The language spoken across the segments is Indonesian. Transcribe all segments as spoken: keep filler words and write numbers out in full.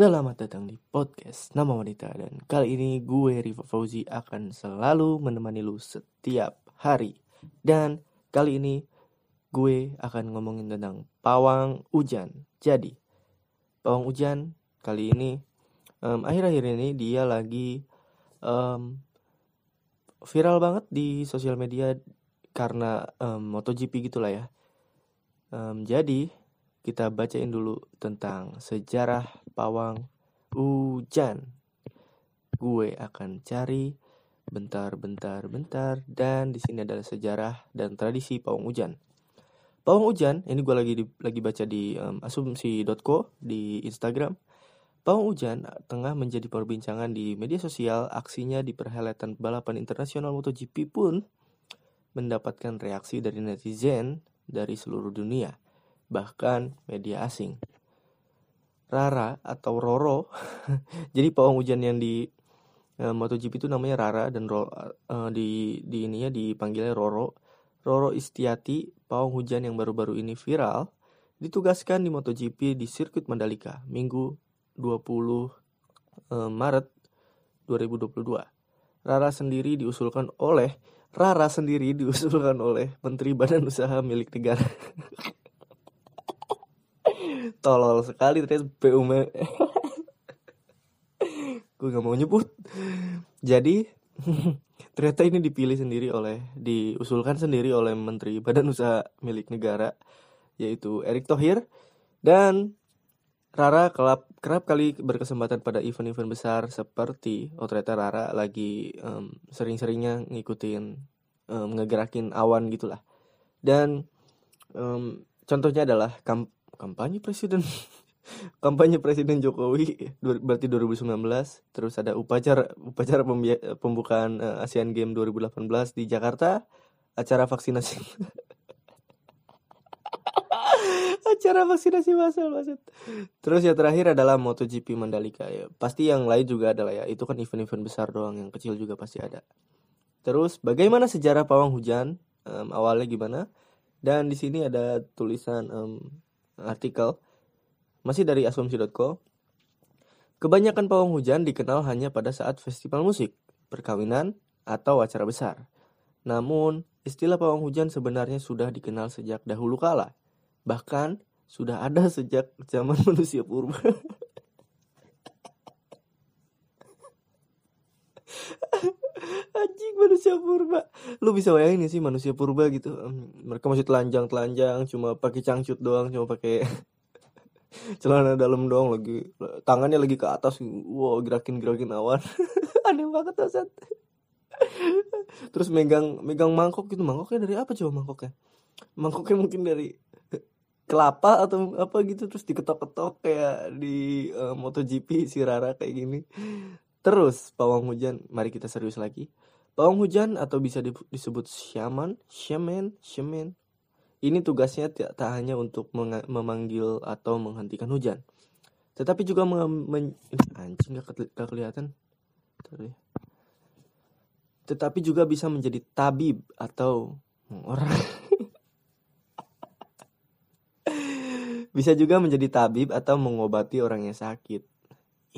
Selamat datang di podcast Nama Wanita, dan kali ini gue Rifa Fauzi akan selalu menemani lu setiap hari. Dan kali ini gue akan ngomongin tentang Pawang Ujan. Jadi Pawang Ujan kali ini um, akhir-akhir ini dia lagi um, viral banget di sosial media karena um, MotoGP gitulah ya. Um, jadi kita bacain dulu tentang sejarah Pawang Ujan. Gue akan cari bentar bentar bentar, dan di sini adalah sejarah dan tradisi Pawang Ujan. Pawang Ujan ini gue lagi di, lagi baca di um, asumsi titik co di Instagram. Pawang Ujan tengah menjadi perbincangan di media sosial. Aksinya di perhelatan balapan internasional MotoGP pun mendapatkan reaksi dari netizen dari seluruh dunia, bahkan media asing. Rara atau Roro jadi Pawang Ujan yang di uh, MotoGP itu namanya Rara, dan ro, uh, di di ininya dipanggilnya Roro. Roro Istiati, Pawang Ujan yang baru-baru ini viral, ditugaskan di MotoGP di sirkuit Mandalika Minggu dua puluh Maret dua ribu dua puluh dua. Rara sendiri diusulkan oleh Rara sendiri diusulkan oleh Menteri Badan Usaha Milik Negara. Tolol sekali ternyata B U M N. Gue gak mau nyebut. Jadi ternyata ini dipilih sendiri oleh diusulkan sendiri oleh Menteri Badan Usaha Milik Negara, yaitu Erick Thohir. Dan Rara kerap, kerap kali berkesempatan pada event-event besar seperti, oh ternyata Rara lagi um, sering-seringnya ngikutin um, ngegerakin awan gitulah. Dan um, contohnya adalah kamp kampanye presiden kampanye presiden Jokowi berarti dua ribu sembilan belas, terus ada upacara upacara pembia- pembukaan uh, Asian Games dua ribu delapan belas di Jakarta, acara vaksinasi acara vaksinasi massal maksud. Terus yang terakhir adalah MotoGP Mandalika ya. Pasti yang lain juga adalah ya, itu kan event-event besar doang, yang kecil juga pasti ada. Terus bagaimana sejarah Pawang Ujan um, awalnya gimana? Dan di sini ada tulisan um, artikel masih dari asumsi titik co. Kebanyakan Pawang Ujan dikenal hanya pada saat festival musik, perkawinan, atau acara besar. Namun, istilah Pawang Ujan sebenarnya sudah dikenal sejak dahulu kala. Bahkan sudah ada sejak zaman manusia purba. Anjing, manusia purba. Lu bisa bayangin sih manusia purba gitu. Mereka masih telanjang-telanjang, cuma pakai cangcut doang, cuma pakai celana dalam doang, lagi tangannya lagi ke atas. Wow, gerakin-gerakin awan. Aneh banget Ustaz. Terus megang megang mangkok gitu. Mangkoknya dari apa coba mangkoknya? Mangkoknya mungkin dari kelapa atau apa gitu, terus diketok-ketok kayak di uh, MotoGP si Rara kayak gini. Terus Pawang Ujan, mari kita serius lagi. Pawang Ujan atau bisa disebut syaman, syaman, syaman. Ini tugasnya tak hanya untuk meng- memanggil atau menghentikan hujan, tetapi juga mem- men- anjing gak, ke- gak kelihatan. Terus. Tetapi juga bisa menjadi tabib atau orang. Bisa juga menjadi tabib atau mengobati orang yang sakit.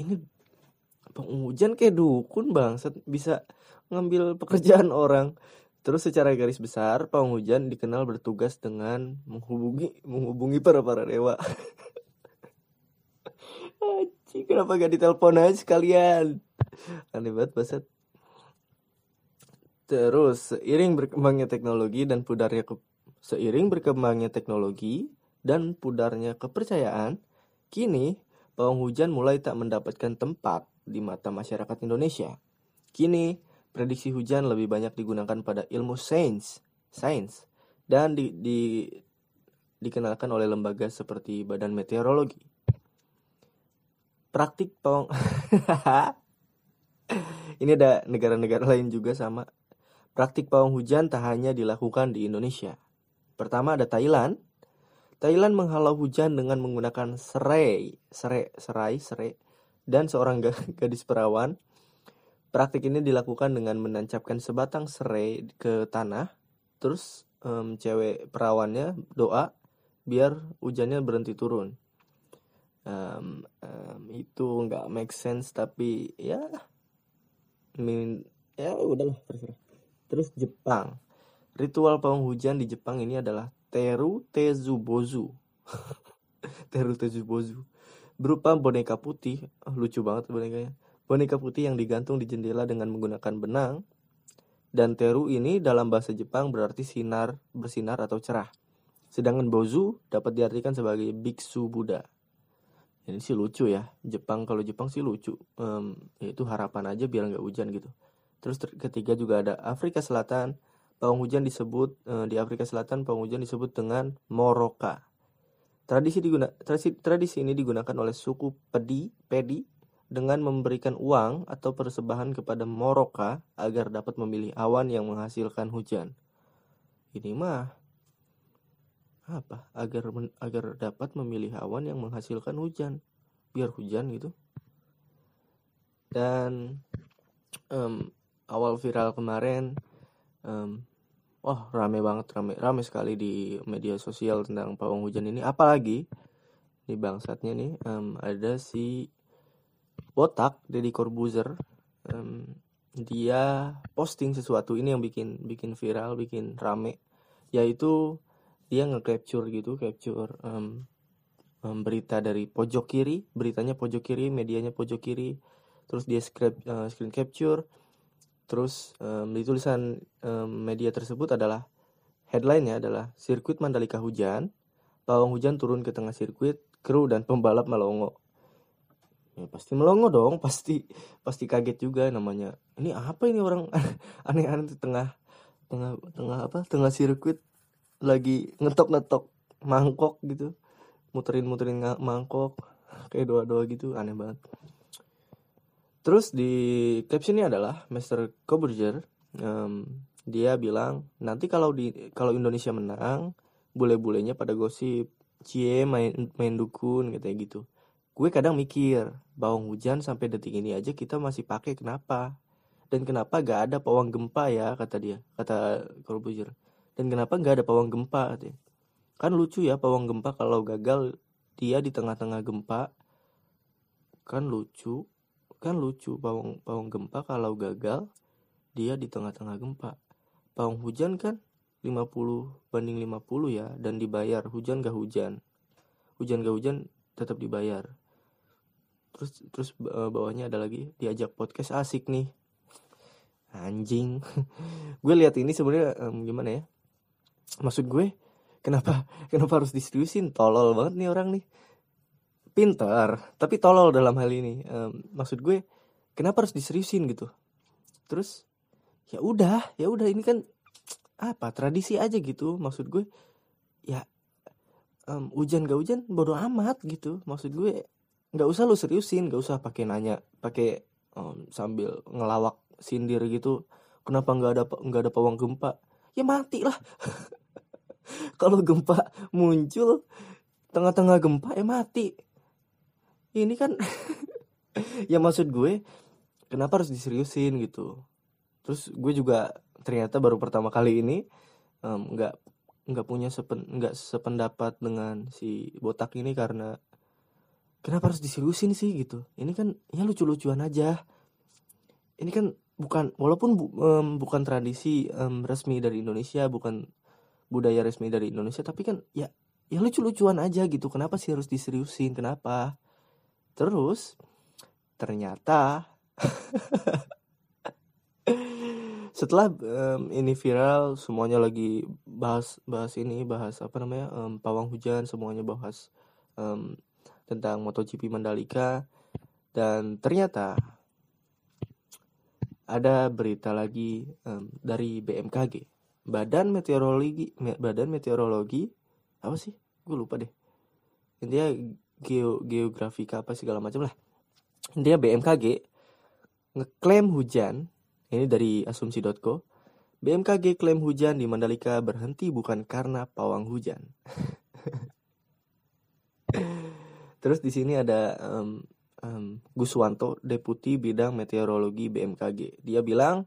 Ini Pawang Ujan kayak dukun bangsat, bisa ngambil pekerjaan orang. Terus secara garis besar Pawang Ujan dikenal bertugas dengan menghubungi menghubungi para-para dewa. Aji, kenapa gak ditelepon aja sekalian? Aneh banget bangsat. Terus seiring berkembangnya teknologi dan pudarnya ke... seiring berkembangnya teknologi dan pudarnya kepercayaan, kini Pawang Ujan mulai tak mendapatkan tempat di mata masyarakat Indonesia. Kini prediksi hujan lebih banyak digunakan pada ilmu sains, sains dan di, di, dikenalkan oleh lembaga seperti Badan Meteorologi. Praktik pawang ini ada negara-negara lain juga sama. Praktik Pawang Ujan tak hanya dilakukan di Indonesia. Pertama ada Thailand. Thailand menghalau hujan dengan menggunakan serai, serai, serai, serai. Dan seorang gadis perawan. Praktik ini dilakukan dengan menancapkan sebatang serai ke tanah. Terus um, cewek perawannya doa biar hujannya berhenti turun. um, um, itu nggak make sense, tapi ya min, ya udahlah terserah. Terus Jepang, ritual pawang hujan di Jepang ini adalah Teru Tezu Bozu. Teru Tezu Bozu berupa boneka putih, oh, lucu banget bonekanya. Boneka putih yang digantung di jendela dengan menggunakan benang. Dan teru ini dalam bahasa Jepang berarti sinar, bersinar atau cerah. Sedangkan bozu dapat diartikan sebagai biksu Buddha. Ini sih lucu ya, Jepang kalau Jepang sih lucu. Um, itu harapan aja biar nggak hujan gitu. Terus ter- ketiga juga ada Afrika Selatan. Pawang hujan disebut uh, di Afrika Selatan pawang hujan disebut dengan Moroka. Tradisi diguna tradisi, tradisi ini digunakan oleh suku Pedi, Pedi dengan memberikan uang atau persembahan kepada Moroka agar dapat memilih awan yang menghasilkan hujan. Ini mah apa? Agar agar dapat memilih awan yang menghasilkan hujan, biar hujan gitu. Dan um, awal viral kemarin, um, oh rame banget, rame rame sekali di media sosial tentang pawang hujan ini. Apalagi di bangsatnya nih um, ada si botak Deddy Corbuzier, um, dia posting sesuatu ini yang bikin bikin viral, bikin rame, yaitu dia nge-capture gitu, capture um, um, berita dari pojok kiri, beritanya pojok kiri, medianya pojok kiri, terus dia screen, uh, screen capture, terus um, di tulisan um, media tersebut adalah headline-nya adalah sirkuit Mandalika hujan, pawang hujan turun ke tengah sirkuit, kru dan pembalap melongo. Ya, pasti melongo dong, pasti pasti kaget juga namanya. Ini apa ini orang aneh-aneh di tengah tengah tengah apa? Tengah sirkuit lagi ngetok-ngetok mangkok gitu. Muterin-muterin mangkok kayak doa-doa gitu, aneh banget. Terus di captionnya adalah Mister Corbuzier, um, dia bilang, "Nanti kalau di kalau Indonesia menang, bule-bulenya pada gosip, cie main main dukun," katanya gitu. Gue kadang mikir, pawang hujan sampai detik ini aja kita masih pakai kenapa? Dan kenapa gak ada pawang gempa ya, kata dia, kata Corbuzier. Dan kenapa gak ada pawang gempa, katanya. Kan lucu ya pawang gempa kalau gagal dia di tengah-tengah gempa. Kan lucu, kan lucu pawang pawang gempa kalau gagal dia di tengah-tengah gempa. Pawang hujan kan lima puluh banding lima puluh ya, dan dibayar hujan gak hujan. Hujan gak hujan tetap dibayar. Terus terus bawahnya ada lagi diajak podcast asik nih. Anjing. Gue lihat ini sebenarnya um, gimana ya? Maksud gue kenapa kenapa harus diseriusin? Tolol banget nih orang nih. Pintar, tapi tolol dalam hal ini. Um, maksud gue kenapa harus diseriusin gitu? Terus ya udah, ya udah ini kan apa tradisi aja gitu. Maksud gue ya Um, hujan gak hujan bodo amat gitu, maksud gue nggak usah lu seriusin, nggak usah pakai nanya, pakai um, sambil ngelawak sindir gitu, kenapa nggak ada nggak ada pawang gempa ya mati lah. Kalau gempa muncul tengah-tengah gempa ya mati ini kan. Ya maksud gue kenapa harus diseriusin gitu. Terus gue juga ternyata baru pertama kali ini nggak um, nggak punya sepen nggak sependapat dengan si botak ini, karena kenapa harus diseriusin sih gitu, ini kan ya lucu-lucuan aja, ini kan bukan walaupun bu, um, bukan tradisi um, resmi dari Indonesia, bukan budaya resmi dari Indonesia, tapi kan ya ya lucu-lucuan aja gitu, kenapa sih harus diseriusin, kenapa. Terus ternyata setelah um, ini viral, semuanya lagi bahas bahas ini, bahas apa namanya um, pawang hujan, semuanya bahas um, tentang MotoGP Mandalika. Dan ternyata ada berita lagi um, dari B M K G, Badan Meteorologi Badan Meteorologi apa sih gue lupa deh, intinya geo geografika apa segala macam lah, intinya B M K G ngeklaim hujan. Ini dari asumsi titik co. B M K G klaim hujan di Mandalika berhenti bukan karena pawang hujan. Terus di sini ada um, um, Gus Wanto, Deputi Bidang Meteorologi B M K G. Dia bilang,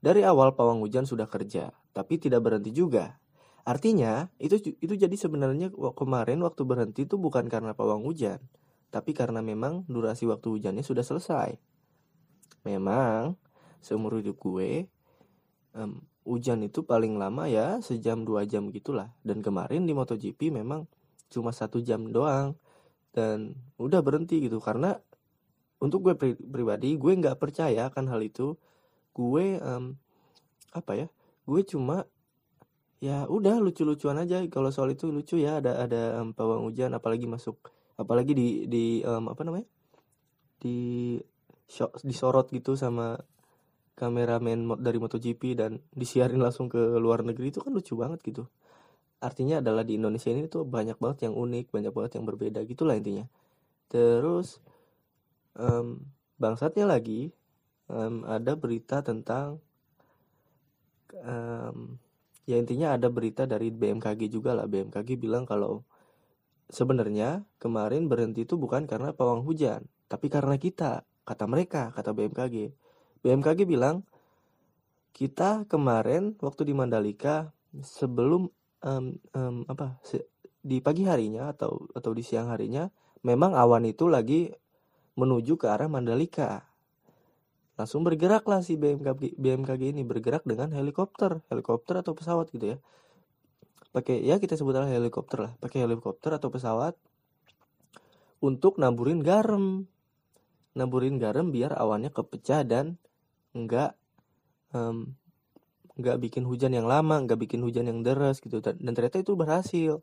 dari awal pawang hujan sudah kerja, tapi tidak berhenti juga. Artinya, itu itu jadi sebenarnya kemarin waktu berhenti itu bukan karena pawang hujan, tapi karena memang durasi waktu hujannya sudah selesai. Memang seumur hidup gue um, hujan itu paling lama ya sejam dua jam gitulah. Dan kemarin di MotoGP memang cuma satu jam doang dan udah berhenti gitu. Karena untuk gue pri- pribadi gue nggak percaya akan hal itu. Gue um, apa ya? Gue cuma ya udah lucu-lucuan aja kalau soal itu lucu ya ada ada um, pawang hujan apalagi masuk apalagi di di um, apa namanya di shot, disorot gitu sama kameramen dari MotoGP dan disiarin langsung ke luar negeri itu kan lucu banget gitu. Artinya adalah di Indonesia ini tuh banyak banget yang unik, banyak banget yang berbeda gitulah intinya. Terus um, bangsatnya lagi um, ada berita tentang um, ya intinya ada berita dari B M K G juga lah. B M K G bilang kalau sebenarnya kemarin berhenti itu bukan karena pawang hujan, tapi karena kita, kata mereka, kata B M K G. B M K G bilang kita kemarin waktu di Mandalika sebelum um, um, apa se- di pagi harinya atau atau di siang harinya memang awan itu lagi menuju ke arah Mandalika. Langsung bergeraklah si B M K G, B M K G ini bergerak dengan helikopter, helikopter atau pesawat gitu ya. Pakai ya kita sebutlah helikopter lah, pakai helikopter atau pesawat untuk naburin garam. Naburin garam biar awannya kepecah dan enggak um, enggak bikin hujan yang lama, enggak bikin hujan yang deras gitu. Dan ternyata itu berhasil.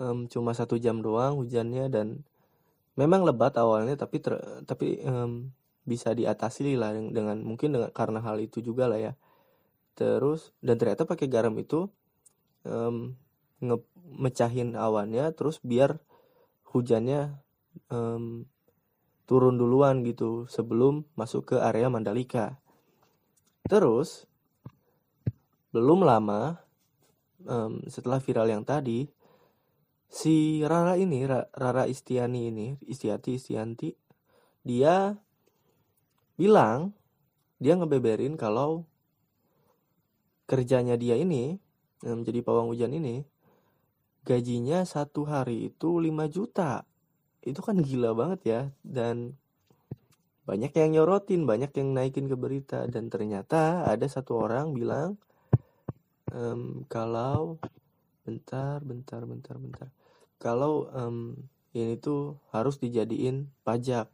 Um, cuma satu jam doang hujannya dan memang lebat awalnya tapi ter, tapi um, bisa diatasi lah dengan mungkin dengan karena hal itu juga lah ya. Terus dan ternyata pakai garam itu um, ngemecahin awannya terus biar hujannya um, turun duluan gitu sebelum masuk ke area Mandalika. Terus belum lama um, setelah viral yang tadi si Rara ini Rara Istiani ini Istiati Istianti dia bilang, dia ngebeberin kalau kerjanya dia ini, yang menjadi pawang hujan ini, gajinya satu hari itu lima juta. Itu kan gila banget ya. Dan banyak yang nyorotin, banyak yang naikin ke berita. Dan ternyata ada satu orang bilang, ehm, kalau, bentar, bentar, bentar, bentar. Kalau ehm, ini tuh harus dijadiin pajak.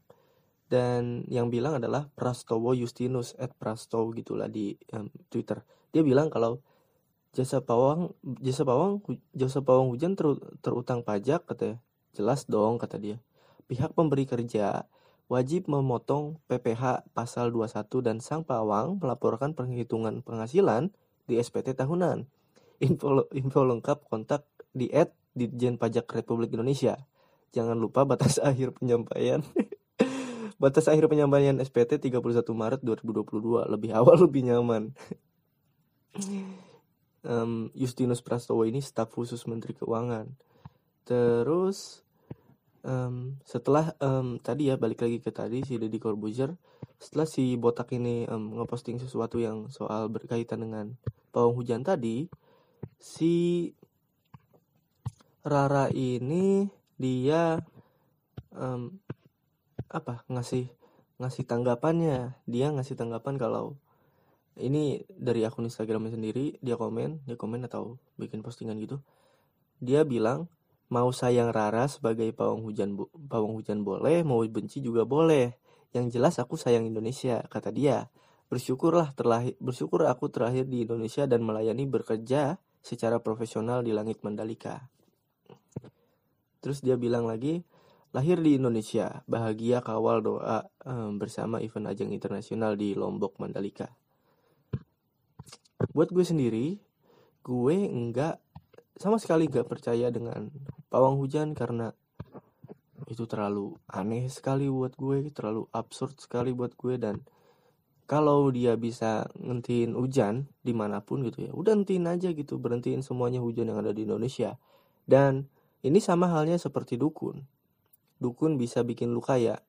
Dan yang bilang adalah Prastowo Justinus at Prastowo gitulah di um, Twitter. Dia bilang kalau jasa pawang jasa pawang jasa pawang hujan ter, terutang pajak katanya. Jelas dong kata dia. Pihak pemberi kerja wajib memotong P P H pasal dua puluh satu dan sang pawang melaporkan penghitungan penghasilan di S P T tahunan. Info info lengkap kontak di at Ditjen Pajak Republik Indonesia. Jangan lupa batas akhir penyampaian. Batas akhir penyampaian S P T tiga puluh satu Maret dua ribu dua puluh dua. Lebih awal lebih nyaman. um, Justinus Prastowo ini staf khusus Menteri Keuangan. Terus um, setelah um, tadi ya balik lagi ke tadi si Deddy Corbuzier. Setelah si botak ini um, ngeposting sesuatu yang soal berkaitan dengan pawang hujan tadi, si Rara ini dia Um, apa ngasih ngasih tanggapannya dia ngasih tanggapan kalau ini dari akun Instagramnya sendiri, dia komen dia komen atau bikin postingan gitu. Dia bilang mau sayang Rara sebagai pawang hujan bo- pawang hujan boleh, mau benci juga boleh, yang jelas aku sayang Indonesia, kata dia. Bersyukurlah terlahir bersyukur aku terlahir di Indonesia dan melayani bekerja secara profesional di langit Mandalika. Terus dia bilang lagi, lahir di Indonesia, bahagia kawal doa um, bersama event ajang internasional di Lombok, Mandalika. Buat gue sendiri, gue enggak, sama sekali enggak percaya dengan pawang hujan karena itu terlalu aneh sekali buat gue, terlalu absurd sekali buat gue. Dan kalau dia bisa ngentiin hujan dimanapun gitu ya, udah ngentiin aja gitu, berhentiin semuanya hujan yang ada di Indonesia. Dan ini sama halnya seperti dukun. Dukun bisa bikin lu kaya,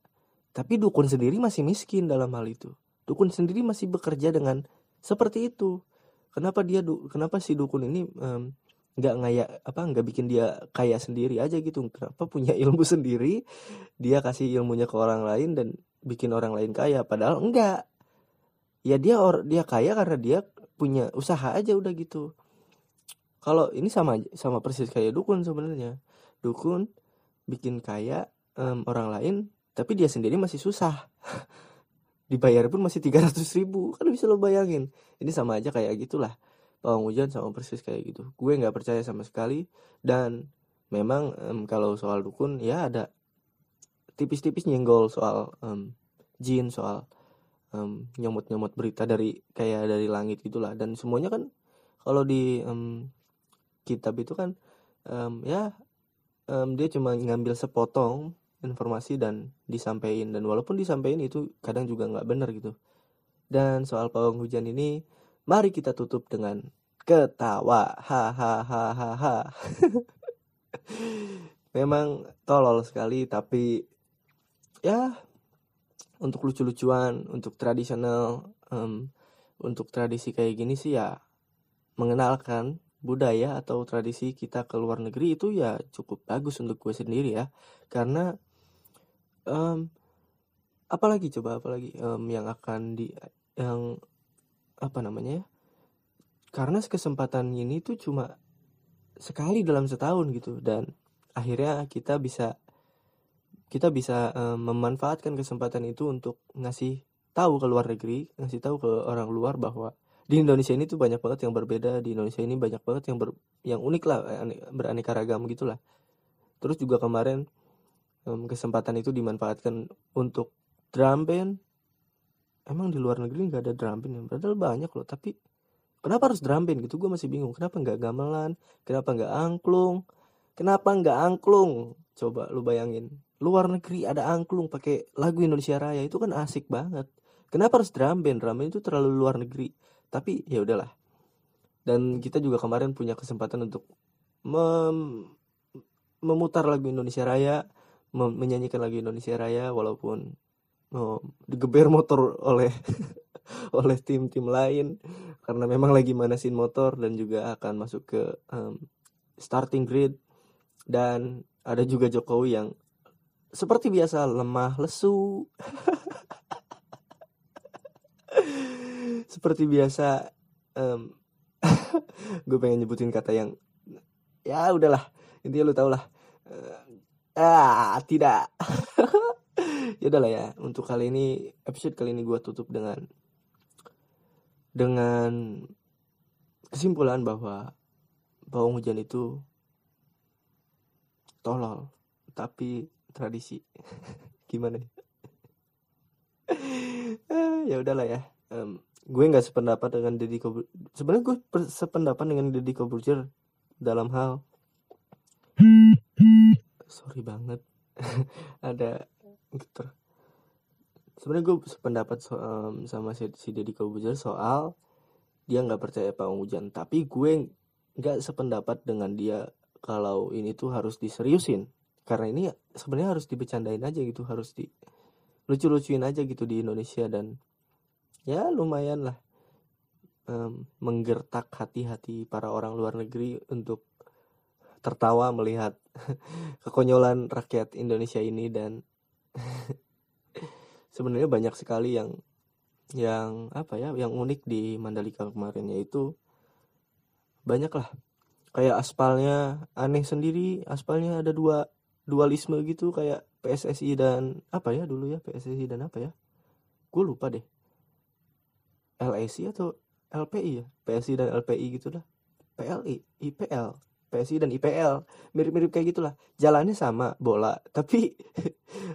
tapi dukun sendiri masih miskin dalam hal itu. Dukun sendiri masih bekerja dengan seperti itu. Kenapa dia, kenapa si dukun ini um, nggak ngayak apa nggak bikin dia kaya sendiri aja gitu. Kenapa punya ilmu sendiri, dia kasih ilmunya ke orang lain dan bikin orang lain kaya, padahal enggak. Ya dia or, dia kaya karena dia punya usaha aja udah gitu. Kalau ini sama sama persis kayak dukun sebenarnya. Dukun bikin kaya um, orang lain, tapi dia sendiri masih susah. Dibayar pun masih tiga ratus ribu, kan bisa lo bayangin. Ini sama aja kayak gitulah. Pawang Ujan sama persis kayak gitu. Gue gak percaya sama sekali. Dan memang um, kalau soal dukun ya ada tipis-tipis nyenggol soal um, jin, soal um, nyomot-nyomot berita dari kayak dari langit gitulah. Dan semuanya kan kalau di um, kitab itu kan um, ya um, dia cuma ngambil sepotong informasi dan disampaikan. Dan walaupun disampaikan itu kadang juga gak benar gitu. Dan soal Pawang Ujan ini mari kita tutup dengan ketawa. Ha ha ha ha ha. Memang tolol sekali, tapi ya untuk lucu-lucuan, untuk tradisional, um, untuk tradisi kayak gini sih ya, mengenalkan budaya atau tradisi kita ke luar negeri itu ya cukup bagus untuk gue sendiri ya. Karena um, apalagi coba apalagi um, yang akan di yang apa namanya ya? Karena kesempatan ini tuh cuma sekali dalam setahun gitu, dan akhirnya kita bisa kita bisa um, memanfaatkan kesempatan itu untuk ngasih tahu ke luar negeri, ngasih tahu ke orang luar bahwa di Indonesia ini tuh banyak banget yang berbeda, di Indonesia ini banyak banget yang ber, yang unik lah, beraneka ragam gitulah. Terus juga kemarin um, kesempatan itu dimanfaatkan untuk drum band. Emang di luar negeri nggak ada drum band ya? Padahal banyak loh, tapi kenapa harus drum band gitu? Gue masih bingung. Kenapa nggak gamelan? Kenapa nggak angklung? Kenapa nggak angklung? Coba lu bayangin. Luar negeri ada angklung pakai lagu Indonesia Raya, itu kan asik banget. Kenapa harus drum band? Drum band itu terlalu luar negeri. Tapi ya udahlah. Dan kita juga kemarin punya kesempatan untuk mem- memutar lagu Indonesia Raya, mem- menyanyikan lagu Indonesia Raya, walaupun oh, digeber motor oleh oleh tim-tim lain karena memang lagi manasin motor dan juga akan masuk ke um, starting grid. Dan ada juga Jokowi yang seperti biasa lemah lesu seperti biasa um, gue pengen nyebutin kata yang ya udahlah, intinya lu tau lah uh, ah tidak Yaudahlah ya, untuk kali ini, episode kali ini gue tutup dengan Dengan kesimpulan bahwa Pawang Ujan itu tolol, tapi tradisi. Gimana ya? Yaudahlah ya, um, gue gak sependapat dengan Deddy Corbuzier. Sebenarnya gue per- sependapat dengan Deddy Corbuzier dalam hal Sorry banget ada gitu. Sebenarnya gue sependapat so, um, sama si, si Deddy Corbuzier soal dia nggak percaya Pawang Ujan, tapi gue nggak sependapat dengan dia kalau ini tuh harus diseriusin. Karena ini sebenarnya harus dibecandain aja gitu, harus di lucu-lucuin aja gitu di Indonesia, dan ya lumayan lah um, menggertak hati-hati para orang luar negeri untuk tertawa melihat kekonyolan rakyat Indonesia ini. Dan sebenarnya banyak sekali yang yang apa ya yang unik di Mandalika kemarin, yaitu banyak lah kayak aspalnya aneh sendiri, aspalnya ada dua dualisme gitu kayak P S S I dan apa ya dulu ya P S S I dan apa ya gue lupa deh L A C atau L P I ya P S I dan L P I gitu dah P L I I P L P S I dan I P L mirip-mirip kayak gitulah, jalannya sama bola tapi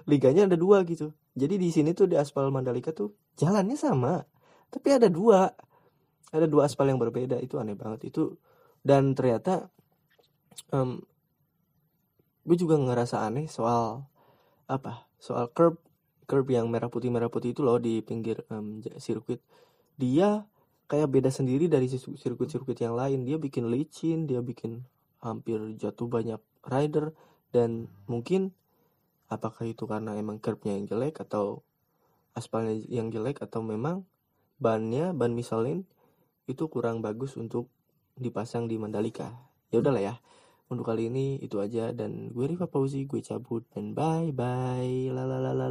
liganya ada dua gitu. Jadi di sini tuh di aspal Mandalika tuh jalannya sama tapi ada dua ada dua aspal yang berbeda, itu aneh banget itu. Dan ternyata um, gue juga ngerasa aneh soal apa soal curb curb yang merah putih merah putih itu loh di pinggir um, sirkuit. Dia kayak beda sendiri dari sirkuit-sirkuit yang lain, dia bikin licin, dia bikin hampir jatuh banyak rider. Dan mungkin apakah itu karena emang curbnya yang jelek atau aspalnya yang jelek, atau memang bannya ban Michelin itu kurang bagus untuk dipasang di Mandalika. Ya udahlah ya. Untuk kali ini itu aja, dan gue Rifa Fauzi, gue cabut dan bye bye. La la la la.